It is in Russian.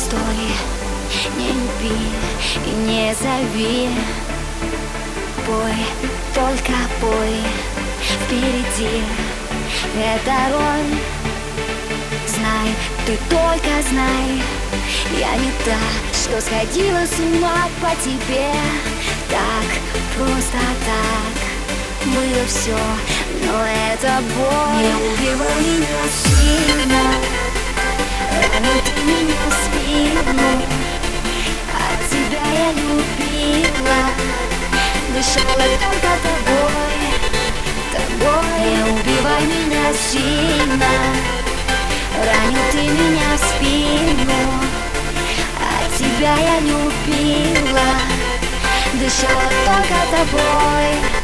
стой, не люби и не зови. Пой, только пой, впереди это роль. Знай, ты только знай, я не та, что сходила с ума по тебе. Так, просто так было все, но это боль. Не убивай меня сильно, ранит меня спину. От тебя я любила, дышала только тобой, тобой. Не убивай меня сильно, ранил ты меня в спину. От тебя я любила, дышала только тобой.